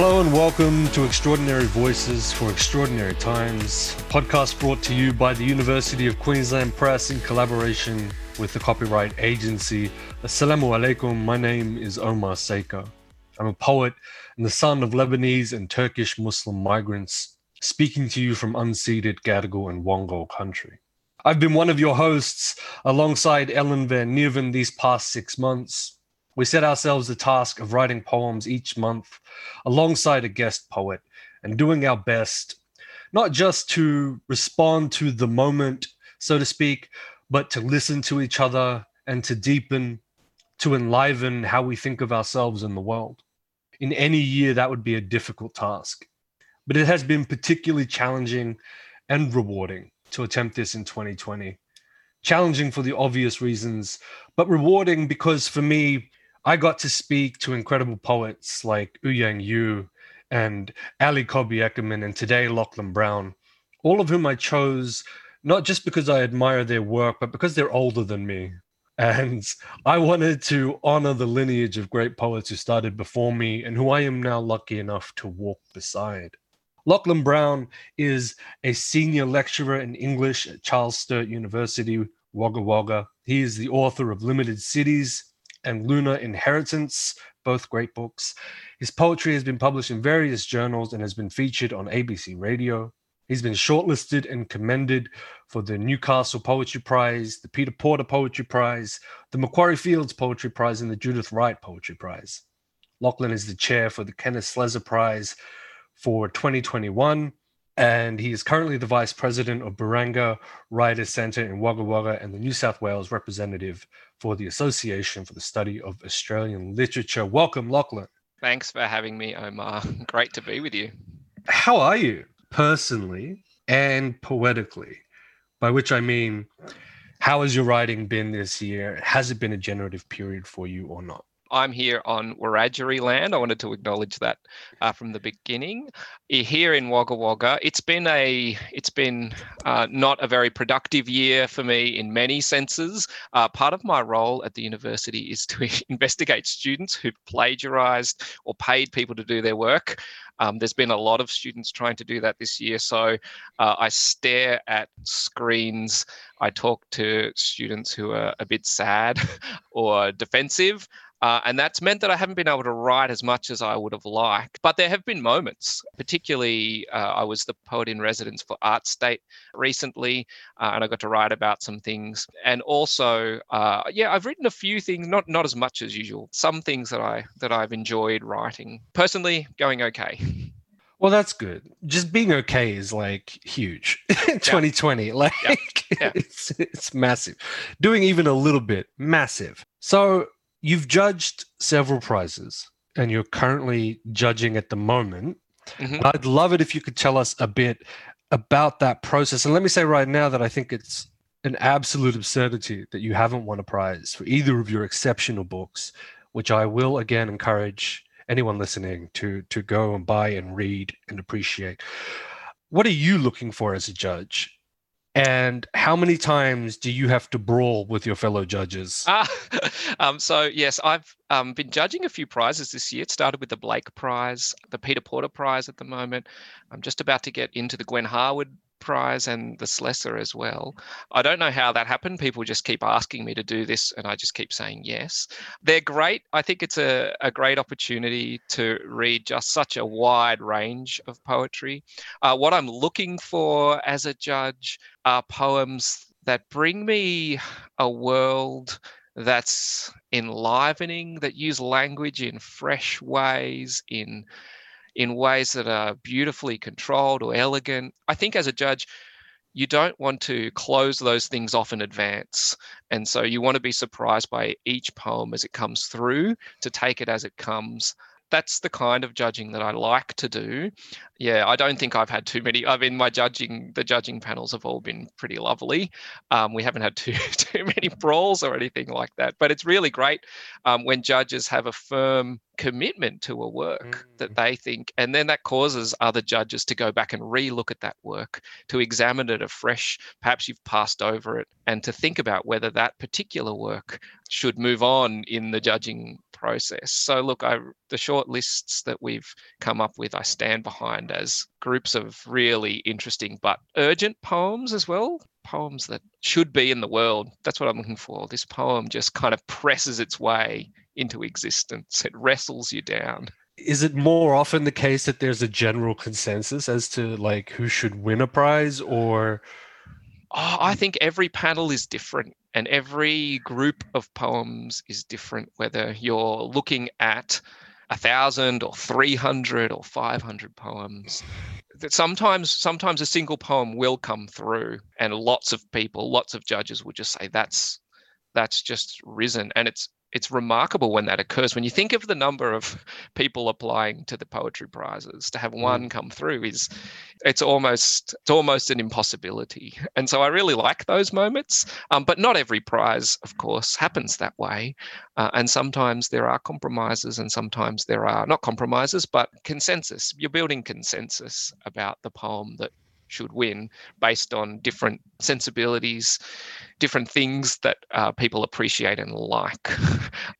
Hello and welcome to Extraordinary Voices for Extraordinary Times, a podcast brought to you by the University of Queensland Press in collaboration with the Copyright Agency. Assalamu alaikum, my name is Omar Seiko. I'm a poet and the son of Lebanese and Turkish Muslim migrants, speaking to you from unceded Gadigal and Wangal country. I've been one of your hosts alongside Ellen Van Neerven these past 6 months. We set ourselves the task of writing poems each month alongside a guest poet and doing our best, not just to respond to the moment, so to speak, but to listen to each other and to deepen, to enliven how we think of ourselves in the world. In any year, that would be a difficult task, but it has been particularly challenging and rewarding to attempt this in 2020. Challenging for the obvious reasons, but rewarding because for me, I got to speak to incredible poets like Ouyang Yu and Ali Cobby Eckermann and today Lachlan Brown, all of whom I chose not just because I admire their work, but because they're older than me. And I wanted to honor the lineage of great poets who started before me and who I am now lucky enough to walk beside. Lachlan Brown is a senior lecturer in English at Charles Sturt University, Wagga Wagga. He is the author of Limited Cities and Lunar Inheritance, both great books. His poetry has been published in various journals and has been featured on ABC Radio. He's been shortlisted and commended for the Newcastle Poetry Prize, the Peter Porter Poetry Prize, the Macquarie Fields Poetry Prize, and the Judith Wright Poetry Prize. Lachlan is the chair for the Kenneth Slezor Prize for 2021, and he is currently the vice president of Baranga Writers' Centre in Wagga Wagga and the New South Wales representative for the Association for the Study of Australian Literature. Welcome, Lachlan. Thanks for having me, Omar. Great to be with you. How are you personally and poetically? By which I mean, how has your writing been this year? Has it been a generative period for you or not? I'm here on Wiradjuri land. I wanted to acknowledge that from the beginning. Here in Wagga Wagga, it's been not a very productive year for me in many senses. Part of my role at the university is to investigate students who plagiarised or paid people to do their work. There's been a lot of students trying to do that this year. So I stare at screens. I talk to students who are a bit sad or defensive. And that's meant that I haven't been able to write as much as I would have liked. But there have been moments, particularly I was the poet in residence for Art State recently, and I got to write about some things. And also, I've written a few things, not as much as usual. Some things that I've enjoyed writing. Personally, going okay. Well, that's good. Just being okay is like huge in 2020. Like It's massive. Doing even a little bit, massive. So you've judged several prizes and you're currently judging at the moment. Mm-hmm. I'd love it if you could tell us a bit about that process. And let me say right now that I think it's an absolute absurdity that you haven't won a prize for either of your exceptional books, which I will again encourage anyone listening to go and buy and read and appreciate. What are you looking for as a judge? And how many times do you have to brawl with your fellow judges? Yes, I've been judging a few prizes this year. It started with the Blake Prize, the Peter Porter Prize at the moment. I'm just about to get into the Gwen Harwood Prize and the Slezor as well. I don't know how that happened. People just keep asking me to do this and I just keep saying yes. They're great. I think it's a great opportunity to read just such a wide range of poetry. What I'm looking for as a judge are poems that bring me a world that's enlivening, that use language in fresh ways, in ways that are beautifully controlled or elegant. I think as a judge, you don't want to close those things off in advance. And so you want to be surprised by each poem as it comes through, to take it as it comes. That's the kind of judging that I like to do. Yeah, I don't think I've had too many. I mean, the judging panels have all been pretty lovely. We haven't had too many brawls or anything like that. But it's really great when judges have a firm commitment to a work that they think, and then that causes other judges to go back and re-look at that work, to examine it afresh, perhaps you've passed over it, and to think about whether that particular work should move on in the judging process. So look, the short lists that we've come up with, I stand behind as groups of really interesting but urgent poems as well, poems that should be in the world. That's what I'm looking for. This poem just kind of presses its way into existence. It wrestles you down. Is it more often the case that there's a general consensus as to like who should win a prize, or? Oh, I think every panel is different and every group of poems is different, whether you're looking at 1,000 or 300 or 500 poems. That sometimes a single poem will come through and lots of people, lots of judges will just say that's just risen. And it's remarkable when that occurs. When you think of the number of people applying to the poetry prizes, to have one come through it's almost an impossibility. And so I really like those moments, but not every prize, of course, happens that way. And sometimes there are compromises and sometimes there are not compromises, but consensus. You're building consensus about the poem that should win based on different sensibilities, different things that people appreciate and like,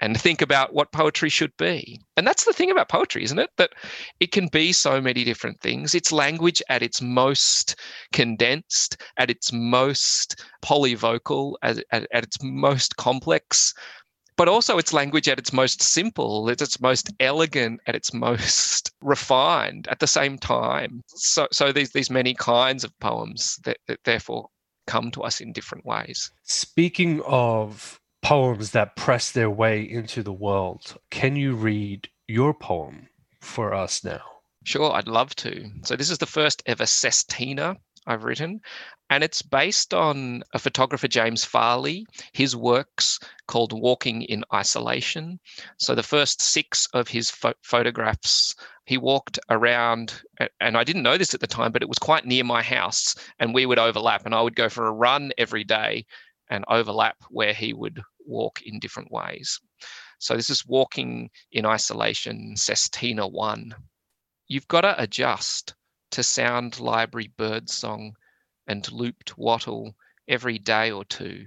and think about what poetry should be. And that's the thing about poetry, isn't it? That it can be so many different things. It's language at its most condensed, at its most polyvocal, at its most complex, but also its language at its most simple, at its most elegant, at its most refined at the same time. So these many kinds of poems that therefore come to us in different ways. Speaking of poems that press their way into the world, can you read your poem for us now? Sure, I'd love to. So this is the first ever sestina I've written, and it's based on a photographer, James Farley, his works called Walking in Isolation. So the first 6 of his photographs, he walked around, and I didn't know this at the time, but it was quite near my house and we would overlap, and I would go for a run every day and overlap where he would walk in different ways. So this is Walking in Isolation, Sestina 1. You've got to adjust to sound library birdsong and looped wattle every day or two.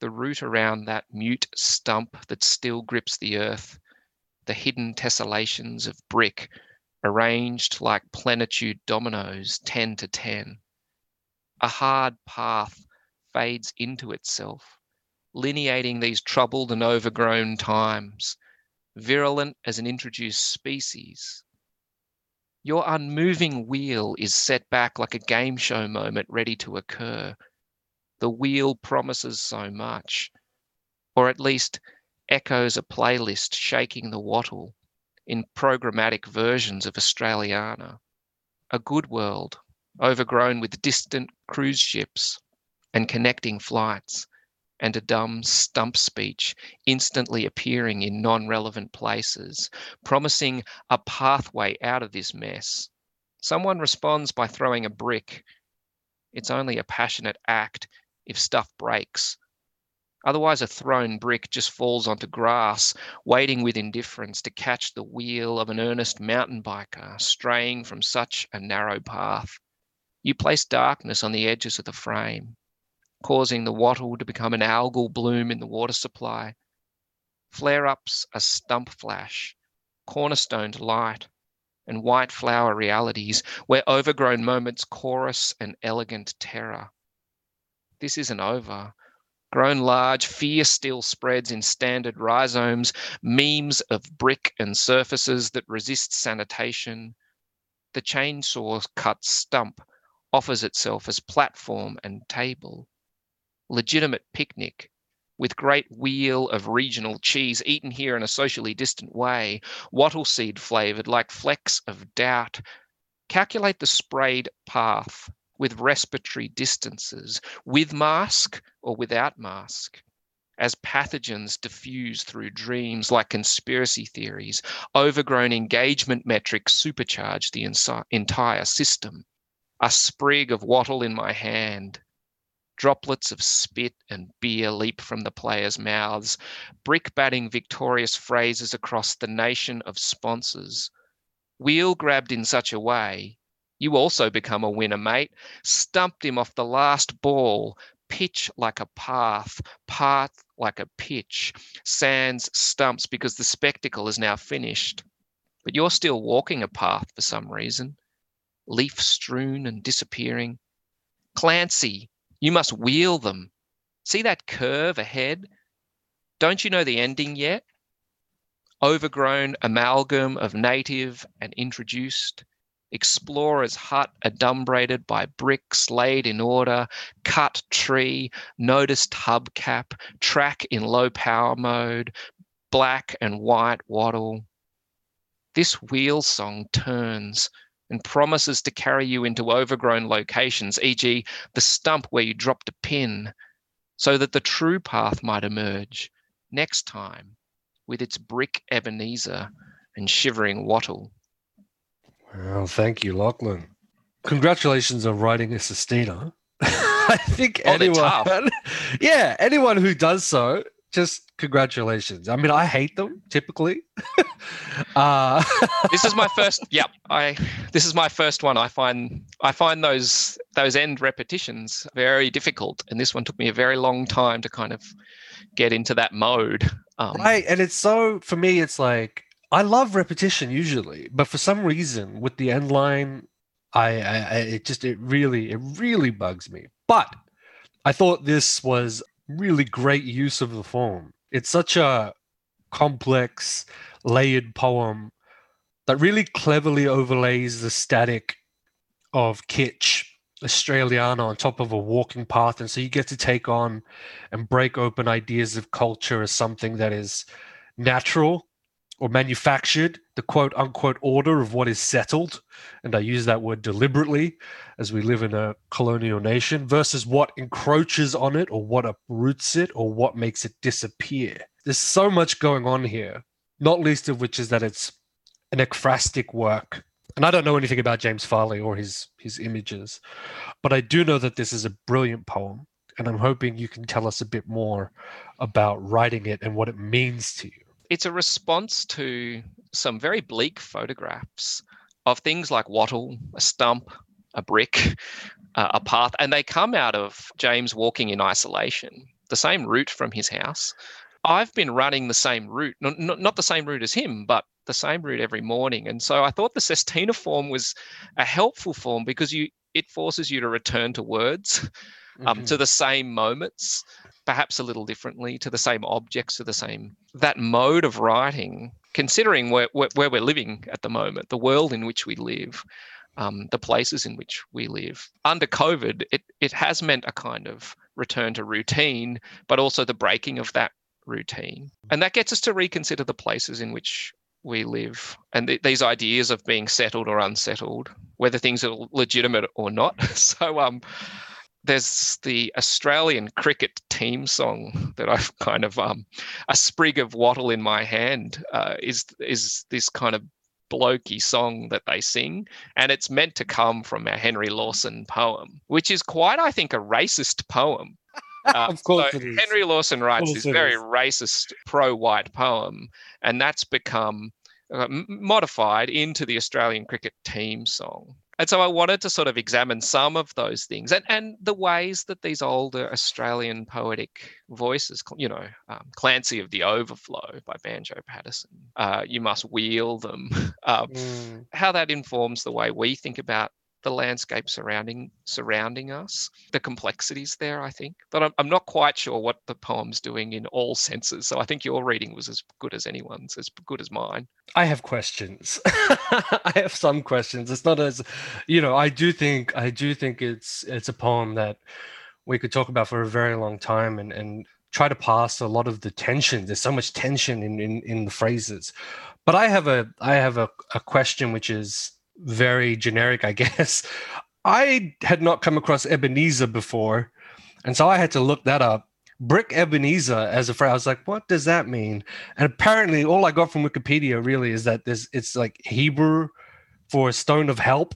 The root around that mute stump that still grips the earth, the hidden tessellations of brick arranged like plenitude dominoes 10 to 10. A hard path fades into itself, lineating these troubled and overgrown times, virulent as an introduced species. Your unmoving wheel is set back like a game show moment ready to occur. The wheel promises so much, or at least echoes a playlist shaking the wattle in programmatic versions of Australiana. A good world, overgrown with distant cruise ships and connecting flights, and a dumb stump speech instantly appearing in non-relevant places, promising a pathway out of this mess. Someone responds by throwing a brick. It's only a passionate act if stuff breaks. Otherwise, a thrown brick just falls onto grass, waiting with indifference to catch the wheel of an earnest mountain biker straying from such a narrow path. You place darkness on the edges of the frame, causing the wattle to become an algal bloom in the water supply. Flare-ups a stump flash, cornerstoned light, and white flower realities where overgrown moments chorus an elegant terror. This isn't over. Grown large, fear still spreads in standard rhizomes, memes of brick and surfaces that resist sanitation. The chainsaw cut stump offers itself as platform and table. Legitimate picnic, with great wheel of regional cheese eaten here in a socially distant way, wattle seed flavoured like flecks of doubt. Calculate the sprayed path with respiratory distances, with mask or without mask, as pathogens diffuse through dreams like conspiracy theories. Overgrown engagement metrics supercharge the entire system. A sprig of wattle in my hand, Droplets of spit and beer leap from the players' mouths, brickbatting victorious phrases across the nation of sponsors. Wheel grabbed in such a way, you also become a winner, mate. Stumped him off the last ball, pitch like a path, path like a pitch. Sands stumps because the spectacle is now finished. But you're still walking a path for some reason, leaf strewn and disappearing. Clancy, you must wheel them. See that curve ahead? Don't you know the ending yet? Overgrown amalgam of native and introduced. Explorer's hut adumbrated by bricks laid in order, cut tree, noticed hubcap, track in low power mode, black and white wattle. This wheel song turns and promises to carry you into overgrown locations, e.g. the stump where you dropped a pin, so that the true path might emerge next time with its brick Ebenezer and shivering wattle. Well, thank you, Lachlan. Congratulations on writing a sustainer. I think anyone who does so, just congratulations. I mean, I hate them typically. This is my first one. I find those end repetitions very difficult, and this one took me a very long time to kind of get into that mode. Right, and for me, it's like I love repetition usually, but for some reason with the end line, it really bugs me. But I thought this was really great use of the form. It's such a complex, layered poem that really cleverly overlays the static of kitsch Australiana on top of a walking path, and so you get to take on and break open ideas of culture as something that is natural or manufactured, the quote-unquote order of what is settled, and I use that word deliberately as we live in a colonial nation, versus what encroaches on it or what uproots it or what makes it disappear. There's so much going on here, not least of which is that it's an ekphrastic work. And I don't know anything about James Farley or his images, but I do know that this is a brilliant poem, and I'm hoping you can tell us a bit more about writing it and what it means to you. It's a response to some very bleak photographs of things like wattle, a stump, a brick, a path, and they come out of James walking in isolation, the same route from his house. I've been running the same route, not the same route as him, but the same route every morning. And so I thought the sestina form was a helpful form because it forces you to return to words, to the same moments, perhaps a little differently, to the same objects, that mode of writing, considering where we're living at the moment, the world in which we live, the places in which we live. Under COVID, it has meant a kind of return to routine, but also the breaking of that routine. And that gets us to reconsider the places in which we live and these ideas of being settled or unsettled, whether things are legitimate or not. So, there's the Australian cricket team song that I've kind of a sprig of wattle in my hand is this kind of blokey song that they sing, and it's meant to come from a Henry Lawson poem, which is quite, I think, a racist poem. Of course, so it is. Henry Lawson writes this very racist pro-white poem, and that's become modified into the Australian cricket team song. And so I wanted to sort of examine some of those things and the ways that these older Australian poetic voices, Clancy of the Overflow by Banjo Paterson, you must wheel them, how that informs the way we think about the landscape surrounding us, the complexities there, I think. But I'm not quite sure what the poem's doing in all senses. So I think your reading was as good as anyone's, as good as mine. I have questions. I have some questions. It's not as, I do think it's a poem that we could talk about for a very long time and try to pass a lot of the tension. There's so much tension in the phrases. But I have a question which is very generic, I guess. I had not come across Ebenezer before, and so I had to look that up. Brick Ebenezer as a phrase. I was like, what does that mean? And apparently all I got from Wikipedia really is that it's like Hebrew for stone of help.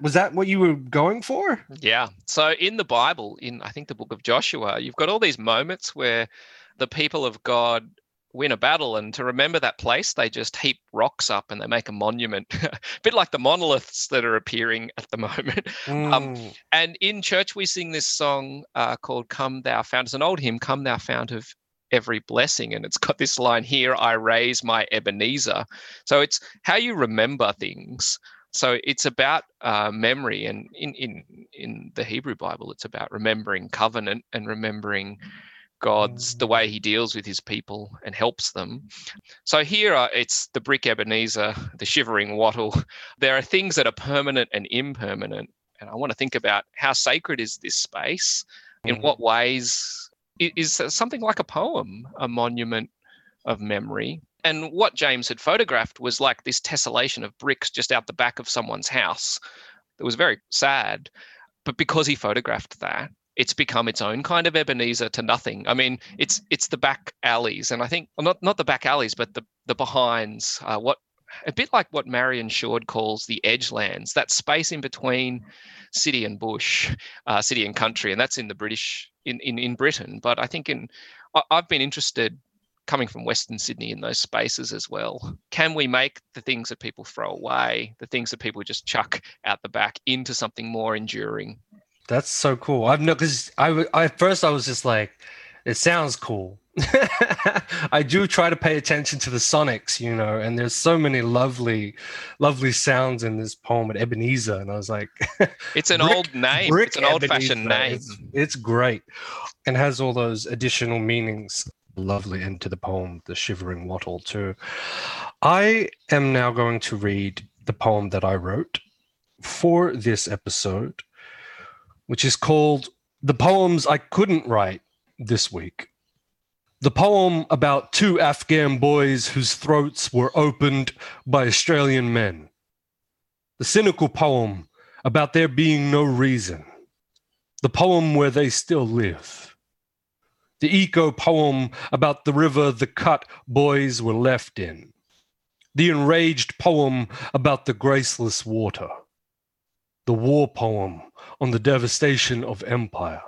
Was that what you were going for? Yeah. So in the Bible, in I think the book of Joshua, you've got all these moments where the people of God win a battle, and to remember that place, they just heap rocks up and they make a monument, a bit like the monoliths that are appearing at the moment. And in church, we sing this song called Come Thou Fount. It's an old hymn, Come Thou Fount of Every Blessing. And it's got this line, here I raise my Ebenezer. So it's how you remember things. So it's about memory. And in the Hebrew Bible, it's about remembering covenant and remembering God's, the way he deals with his people and helps them. So here it's the brick Ebenezer, the shivering wattle. There are things that are permanent and impermanent. And I want to think about how sacred is this space? In what ways is something like a poem a monument of memory? And what James had photographed was like this tessellation of bricks just out the back of someone's house. It was very sad. But because he photographed that, it's become its own kind of Ebenezer to nothing. I mean, it's the back alleys, and I think not the back alleys, but the behinds. What a bit like what Marion Shord calls the edgelands, that space in between city and bush, city and country, and that's in the British in Britain. But I think I've been interested, coming from Western Sydney, in those spaces as well. Can we make the things that people throw away, the things that people just chuck out the back, into something more enduring? That's so cool. I've no, because I at first I was just like, it sounds cool. I do try to pay attention to the sonics, you know, and there's so many lovely, lovely sounds in this poem at Ebenezer. And I was like, it's an old name. It's an old-fashioned name. It's great, and has all those additional meanings. Lovely end to the poem, the shivering wattle too. I am now going to read the poem that I wrote for this episode, which is called The Poems I Couldn't Write This Week. The poem about two Afghan boys whose throats were opened by Australian men. The cynical poem about there being no reason. The poem where they still live. The eco-poem about the river the cut boys were left in. The enraged poem about the graceless water. The war poem on the devastation of empire.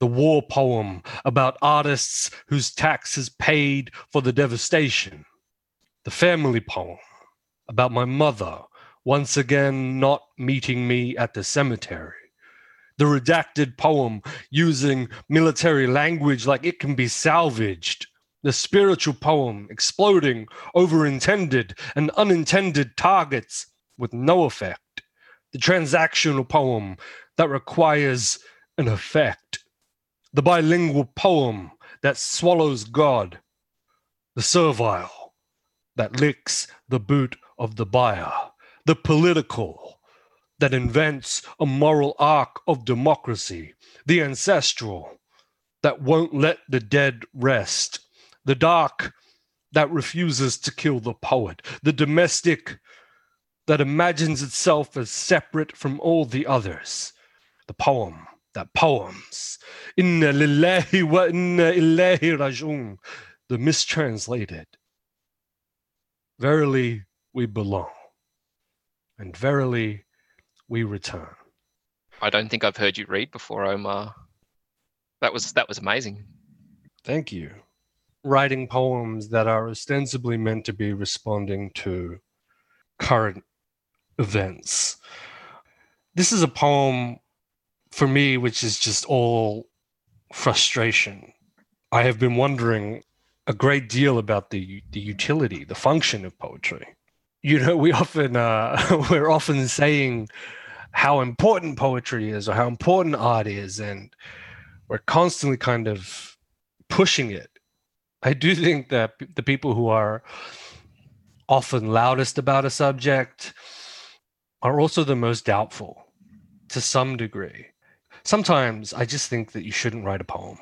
The war poem about artists whose taxes paid for the devastation. The family poem about my mother once again not meeting me at the cemetery. The redacted poem using military language like it can be salvaged. The spiritual poem exploding over intended and unintended targets with no effect. The transactional poem that requires an effect. The bilingual poem that swallows God. The servile that licks the boot of the buyer. The political that invents a moral arc of democracy. The ancestral that won't let the dead rest. The dark that refuses to kill the poet. The domestic that imagines itself as separate from all the others. The poem that poems. Inna lillahi wa inna ilayhi raji'un. The mistranslated. Verily we belong, and verily we return. I don't think I've heard you read before, Omar. That was amazing. Thank you. Writing poems that are ostensibly meant to be responding to current events. This is a poem for me which is just all frustration. I have been wondering a great deal about the utility, the function of poetry. You know, we often we're often saying how important poetry is or how important art is, and we're constantly kind of pushing it. I do think that the people who are often loudest about a subject are also the most doubtful to some degree. Sometimes I just think that you shouldn't write a poem.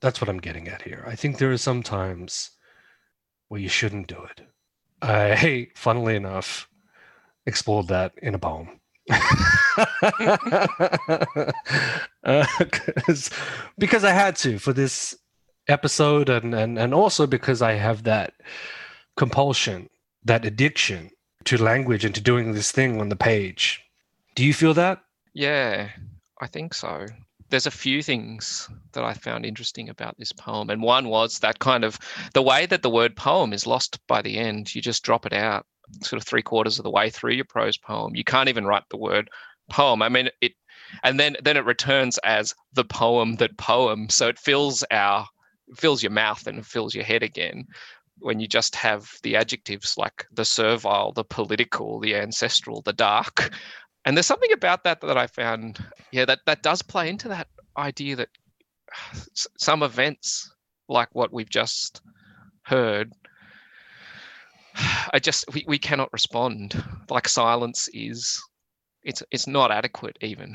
That's what I'm getting at here. I think there are some times where you shouldn't do it. I, funnily enough, explored that in a poem. Because I had to for this episode, and also because I have that compulsion, that addiction to language and to doing this thing on the page. Do you feel that? Yeah, I think so. There's a few things that I found interesting about this poem. And one was that kind of the way that the word poem is lost by the end. You just drop it out sort of 3/4 of the way through your prose poem. You can't even write the word poem. I mean, it, and then it returns as the poem that poem. So it fills your mouth and fills your head again when you just have the adjectives like the servile, the political, the ancestral, the dark. And there's something about that that I found, yeah, that does play into that idea that some events like what we've just heard, we cannot respond. Like silence is, it's not adequate even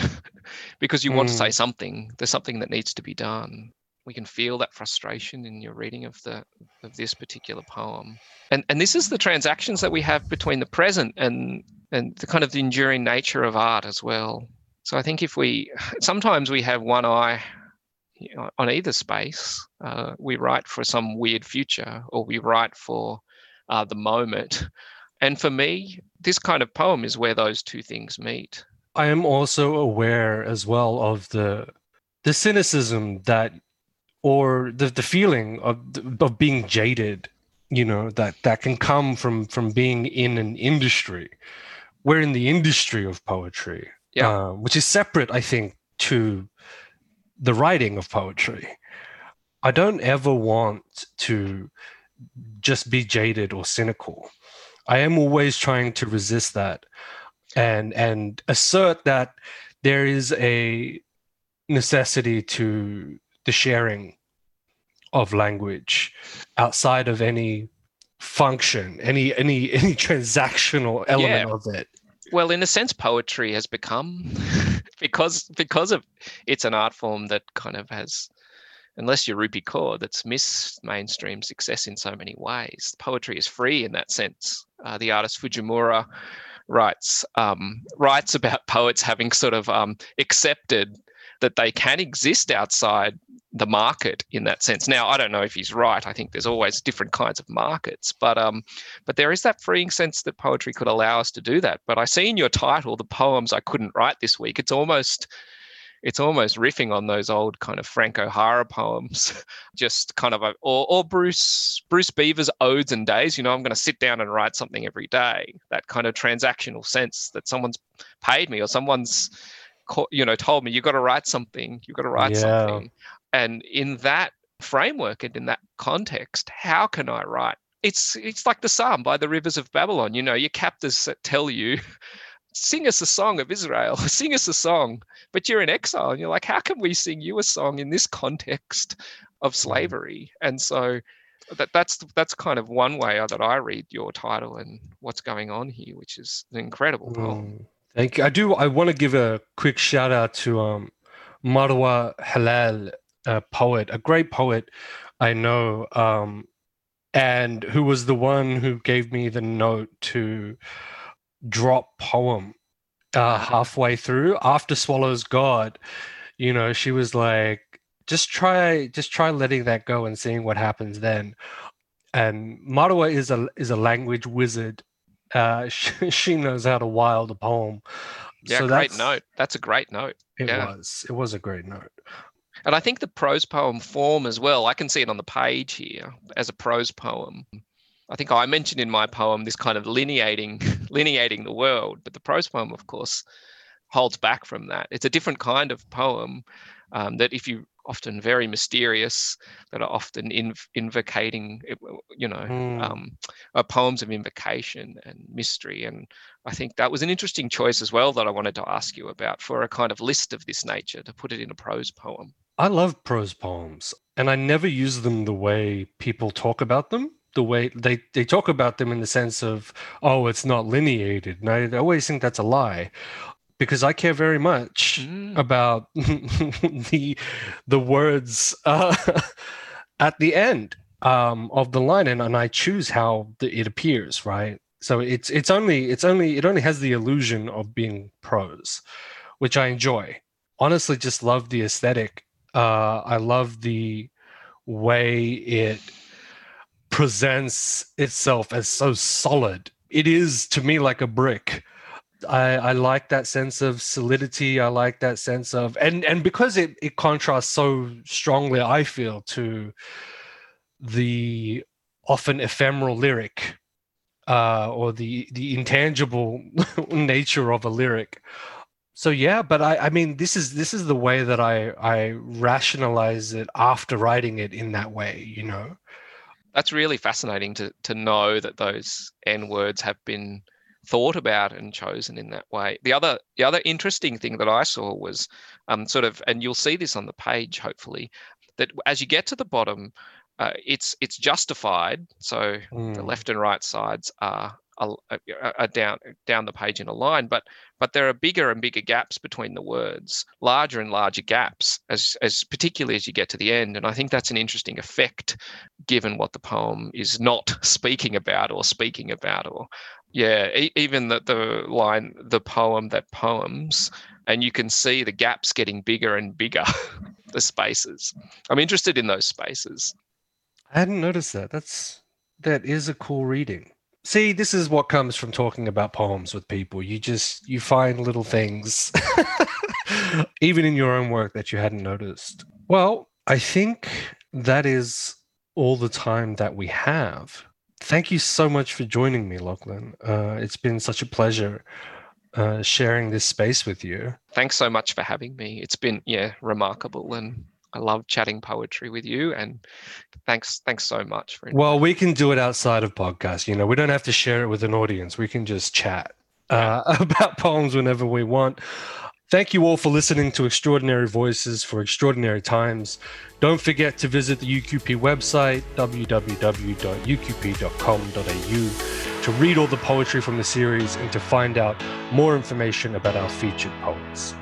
because you want to say something. There's something that needs to be done. We can feel that frustration in your reading of this particular poem. And this is the transactions that we have between the present and the kind of the enduring nature of art as well. So I think if sometimes we have one eye on either space, we write for some weird future or we write for the moment. And for me, this kind of poem is where those two things meet. I am also aware as well of the cynicism that, or the feeling of being jaded, you know, that can come from being in an industry. We're in the industry of poetry, which is separate, I think, to the writing of poetry. I don't ever want to just be jaded or cynical. I am always trying to resist that and assert that there is a necessity to the sharing of language outside of any function, any transactional element of it. Well, in a sense, poetry has become because of it's an art form that kind of has, unless you're Rupi Kaur, that's missed mainstream success in so many ways. Poetry is free in that sense. The artist Fujimura writes about poets having sort of accepted that they can exist outside the market in that sense. Now, I don't know if he's right. I think there's always different kinds of markets, but there is that freeing sense that poetry could allow us to do that. But I see in your title, The Poems I Couldn't Write This Week, it's almost riffing on those old kind of Frank O'Hara poems, just kind of, or Bruce Beaver's Odes and Days, you know, I'm going to sit down and write something every day, that kind of transactional sense that someone's paid me or someone's, you know, told me you've got to write something. And in that framework and in that context, how can I write? It's like the psalm by the rivers of Babylon, you know, your captors tell you, sing us a song of Israel, sing us a song, but you're in exile and you're like, how can we sing you a song in this context of slavery? And so that's kind of one way that I read your title and what's going on here, which is an incredible poem. Thank you. I want to give a quick shout out to Marwa Halal, a great poet I know, and who was the one who gave me the note to drop poem halfway through. After Swallows God, you know, she was like, just try letting that go and seeing what happens then. And Marwa is a language wizard. She knows how to wild a poem. Yeah, so great note. That's a great note. It was a great note. And I think the prose poem form as well, I can see it on the page here as a prose poem. I think I mentioned in my poem this kind of lineating the world, but the prose poem, of course, holds back from that. It's a different kind of poem that if you often very mysterious, that are often invocating, you know, are poems of invocation and mystery. And I think that was an interesting choice as well that I wanted to ask you about for a kind of list of this nature, to put it in a prose poem. I love prose poems, and I never use them the way people talk about them, the way they talk about them in the sense of, oh, it's not lineated. And I always think that's a lie, because I care very much about the words at the end of the line, and I choose how it appears, right? So it only has the illusion of being prose, which I enjoy. Honestly, just love the aesthetic. I love the way it presents itself as so solid it is to me like a brick. I like that sense of solidity. I like that sense of, and because it contrasts so strongly, I feel, to the often ephemeral lyric or the intangible nature of a lyric. So yeah, but I mean, this is the way that I rationalize it after writing it in that way, you know. That's really fascinating to know that those N words have been thought about and chosen in that way. The other interesting thing that I saw was sort of, and you'll see this on the page hopefully, that as you get to the bottom, it's justified. So the left and right sides are down the page in a line, but there are bigger and bigger gaps between the words, larger and larger gaps, as particularly as you get to the end. And I think that's an interesting effect, given what the poem is not speaking about or speaking about, or yeah, even the line, the poem that poems, and you can see the gaps getting bigger and bigger, the spaces. I'm interested in those spaces. I hadn't noticed that. That is a cool reading. See, this is what comes from talking about poems with people. You find little things, even in your own work, that you hadn't noticed. Well, I think that is all the time that we have. Thank you so much for joining me, Lachlan. It's been such a pleasure sharing this space with you. Thanks so much for having me. It's been, remarkable, and I love chatting poetry with you, and thanks so much. Well, we can do it outside of podcasts. You know, we don't have to share it with an audience. We can just chat about poems whenever we want. Thank you all for listening to Extraordinary Voices for Extraordinary Times. Don't forget to visit the UQP website, www.uqp.com.au, to read all the poetry from the series and to find out more information about our featured poets.